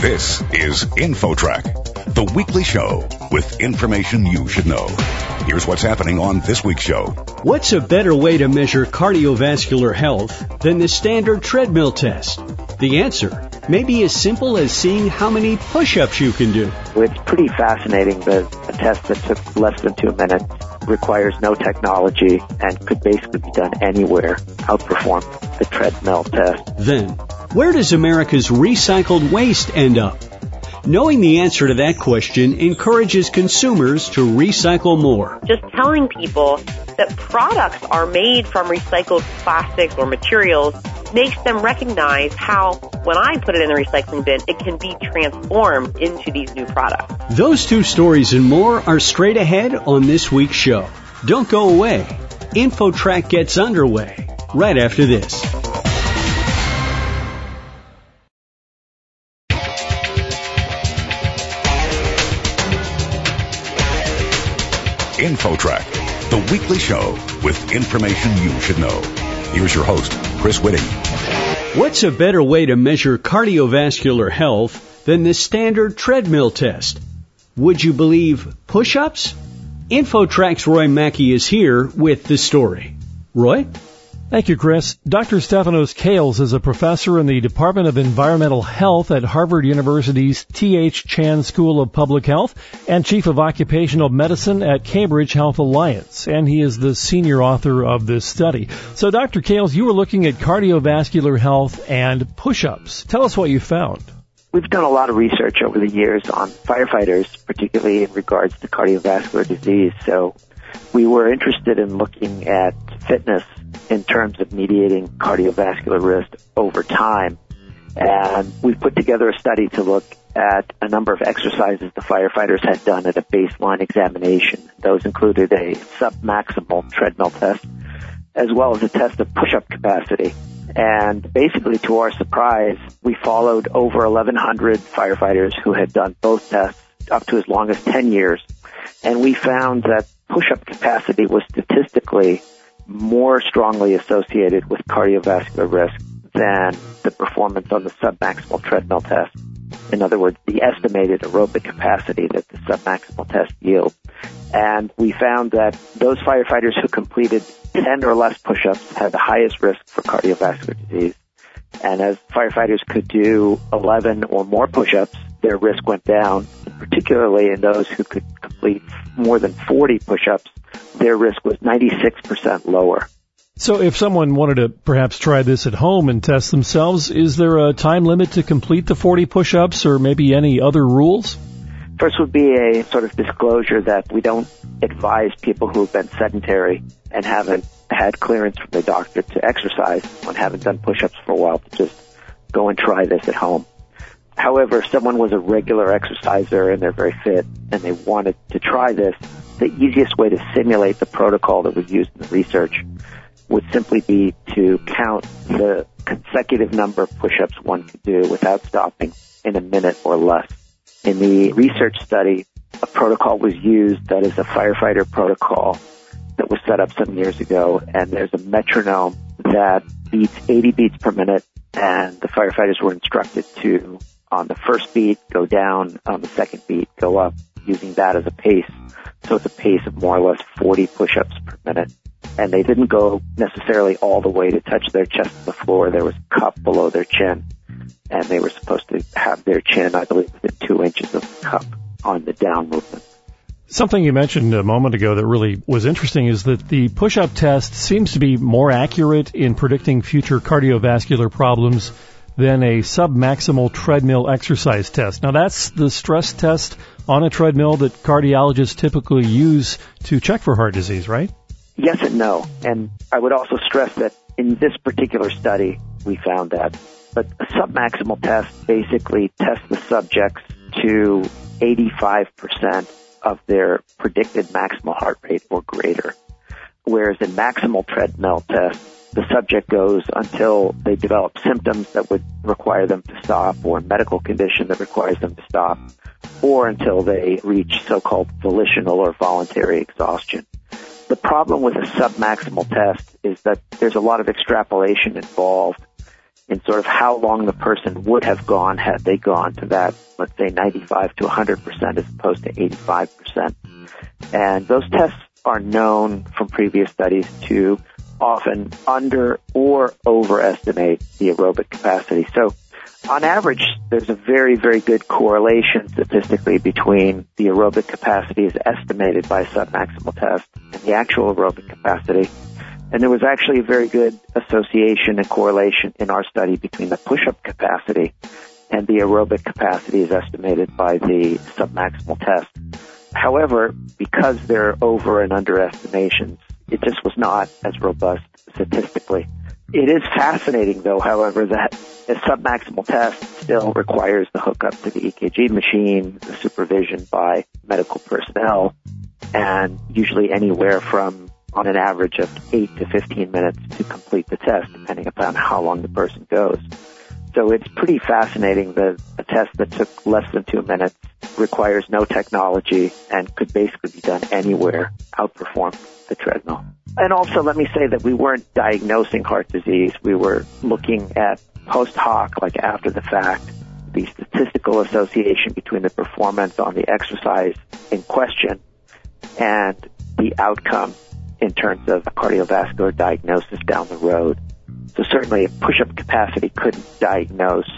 This is InfoTrack, the weekly show with information you should know. Here's what's happening on this week's show. What's a better way to measure cardiovascular health than the standard treadmill test? The answer may be as simple as seeing how many push-ups you can do. It's pretty fascinating that a test that took less than 2 minutes requires no technology and could basically be done anywhere, outperform the treadmill test. Then, where does America's recycled waste end up? Knowing the answer to that question encourages consumers to recycle more. Just telling people that products are made from recycled plastics or materials makes them recognize how, when I put it in the recycling bin, it can be transformed into these new products. Those two stories and more are straight ahead on this week's show. Don't go away. InfoTrack gets underway right after this. InfoTrack, the weekly show with information you should know. Here's your host, Chris Whitting. What's a better way to measure cardiovascular health than the standard treadmill test? Would you believe push-ups? InfoTrack's Roy Mackey is here with the story. Roy? Thank you, Chris. Dr. Stefanos Kales is a professor in the Department of Environmental Health at Harvard University's T.H. Chan School of Public Health and Chief of Occupational Medicine at Cambridge Health Alliance, and he is the senior author of this study. So, Dr. Kales, you were looking at cardiovascular health and push-ups. Tell us what you found. We've done a lot of research over the years on firefighters, particularly in regards to cardiovascular disease, so we were interested in looking at fitness in terms of mediating cardiovascular risk over time. And we put together a study to look at a number of exercises the firefighters had done at a baseline examination. Those included a submaximal treadmill test, as well as a test of push-up capacity. And basically, to our surprise, we followed over 1,100 firefighters who had done both tests up to as long as 10 years. And we found that push-up capacity was statistically more strongly associated with cardiovascular risk than the performance on the submaximal treadmill test. In other words, the estimated aerobic capacity that the submaximal test yields. And we found that those firefighters who completed 10 or less push-ups had the highest risk for cardiovascular disease. And as firefighters could do 11 or more push-ups, their risk went down, particularly in those who could complete more than 40 push-ups. Their risk was 96% lower. So if someone wanted to perhaps try this at home and test themselves, is there a time limit to complete the 40 push-ups or maybe any other rules? First would be a sort of disclosure that we don't advise people who have been sedentary and haven't had clearance from their doctor to exercise and haven't done push-ups for a while to just go and try this at home. However, if someone was a regular exerciser and they're very fit and they wanted to try this, the easiest way to simulate the protocol that was used in the research would simply be to count the consecutive number of push-ups one could do without stopping in a minute or less. In the research study, a protocol was used that is a firefighter protocol that was set up some years ago, and there's a metronome that beats 80 beats per minute, and the firefighters were instructed to, on the first beat, go down, on the second beat, go up, using that as a pace. So it's a pace of more or less 40 push-ups per minute. And they didn't go necessarily all the way to touch their chest to the floor. There was a cup below their chin, and they were supposed to have their chin, I believe, within 2 inches of the cup on the down movement. Something you mentioned a moment ago that really was interesting is that the push-up test seems to be more accurate in predicting future cardiovascular problems than a submaximal treadmill exercise test. Now, that's the stress test on a treadmill that cardiologists typically use to check for heart disease, right? Yes and no. And I would also stress that in this particular study, we found that. But a submaximal test basically tests the subjects to 85% of their predicted maximal heart rate or greater, whereas a maximal treadmill test, the subject goes until they develop symptoms that would require them to stop or a medical condition that requires them to stop or until they reach so-called volitional or voluntary exhaustion. The problem with a submaximal test is that there's a lot of extrapolation involved in sort of how long the person would have gone had they gone to that, let's say, 95 to 100% as opposed to 85%. And those tests are known from previous studies to often under or overestimate the aerobic capacity. So on average, there's a very, very good correlation statistically between the aerobic capacity as estimated by submaximal test and the actual aerobic capacity. And there was actually a very good association and correlation in our study between the push-up capacity and the aerobic capacity as estimated by the submaximal test. However, because there are over and underestimations, it just was not as robust statistically. It is fascinating, though, however, that a submaximal test still requires the hookup to the EKG machine, the supervision by medical personnel, and usually anywhere from, on an average of 8 to 15 minutes to complete the test, depending upon how long the person goes. So it's pretty fascinating that a test that took less than 2 minutes requires no technology and could basically be done anywhere, outperform the treadmill. And also, let me say that we weren't diagnosing heart disease. We were looking at post hoc, like after the fact, the statistical association between the performance on the exercise in question and the outcome in terms of cardiovascular diagnosis down the road. So certainly push-up capacity couldn't diagnose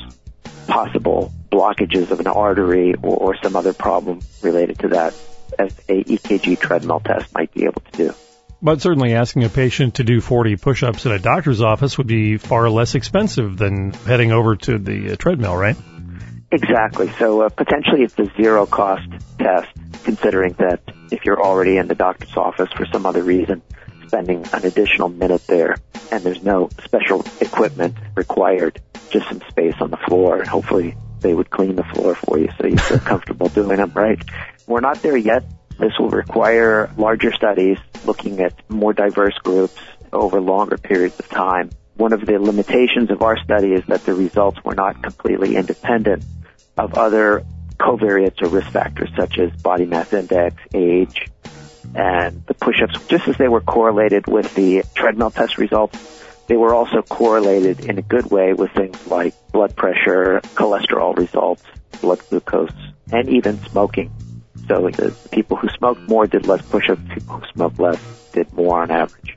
possible blockages of an artery or some other problem related to that, as a EKG treadmill test might be able to do. But certainly asking a patient to do 40 push-ups at a doctor's office would be far less expensive than heading over to the treadmill, right? Exactly. So potentially it's a zero-cost test, considering that if you're already in the doctor's office for some other reason, spending an additional minute there, and there's no special equipment required, just some space on the floor, and hopefully they would clean the floor for you so you feel comfortable doing them, right? We're not there yet. This will require larger studies looking at more diverse groups over longer periods of time. One of the limitations of our study is that the results were not completely independent of other covariates or risk factors such as body mass index, age, and the push-ups. Just as they were correlated with the treadmill test results, they were also correlated in a good way with things like blood pressure, cholesterol results, blood glucose, and even smoking. So the people who smoked more did less push-ups, people who smoked less did more on average.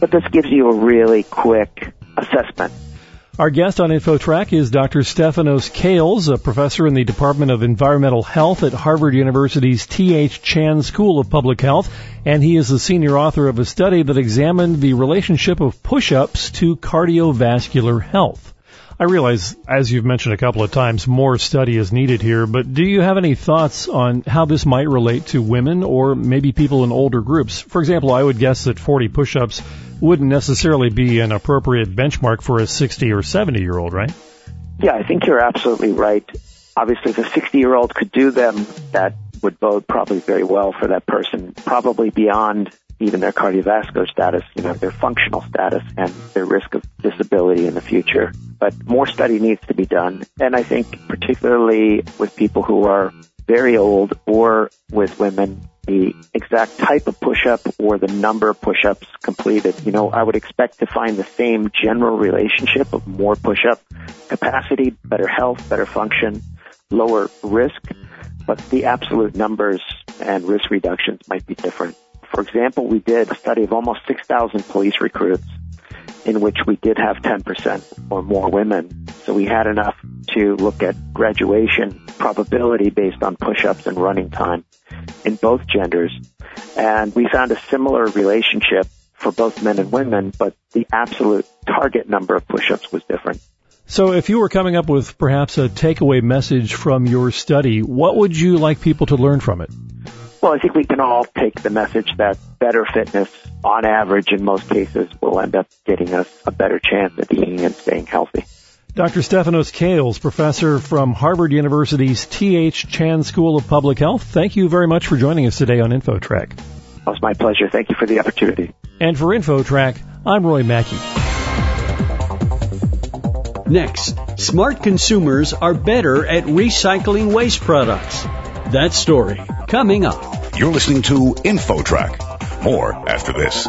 But this gives you a really quick assessment. Our guest on InfoTrack is Dr. Stefanos Kales, a professor in the Department of Environmental Health at Harvard University's T.H. Chan School of Public Health, and he is the senior author of a study that examined the relationship of push-ups to cardiovascular health. I realize, as you've mentioned a couple of times, more study is needed here, but do you have any thoughts on how this might relate to women or maybe people in older groups? For example, I would guess that 40 push-ups wouldn't necessarily be an appropriate benchmark for a 60 or 70-year-old, right? Yeah, I think you're absolutely right. Obviously, if a 60-year-old could do them, that would bode probably very well for that person, probably beyond even their cardiovascular status, you know, their functional status and their risk of disability in the future. But more study needs to be done. And I think particularly with people who are very old or with women, the exact type of push-up or the number of push-ups completed, you know, I would expect to find the same general relationship of more push-up capacity, better health, better function, lower risk, but the absolute numbers and risk reductions might be different. For example, we did a study of almost 6,000 police recruits in which we did have 10% or more women. So we had enough to look at graduation probability based on push-ups and running time in both genders. And we found a similar relationship for both men and women, but the absolute target number of push-ups was different. So if you were coming up with perhaps a takeaway message from your study, what would you like people to learn from it? Well, I think we can all take the message that better fitness, on average, in most cases, will end up getting us a better chance at being and staying healthy. Dr. Stefanos Kales, professor from Harvard University's T.H. Chan School of Public Health, thank you very much for joining us today on InfoTrack. Well, it's my pleasure. Thank you for the opportunity. And for InfoTrack, I'm Roy Mackey. Next, smart consumers are better at recycling waste products. That story coming up. You're listening to InfoTrack. More after this.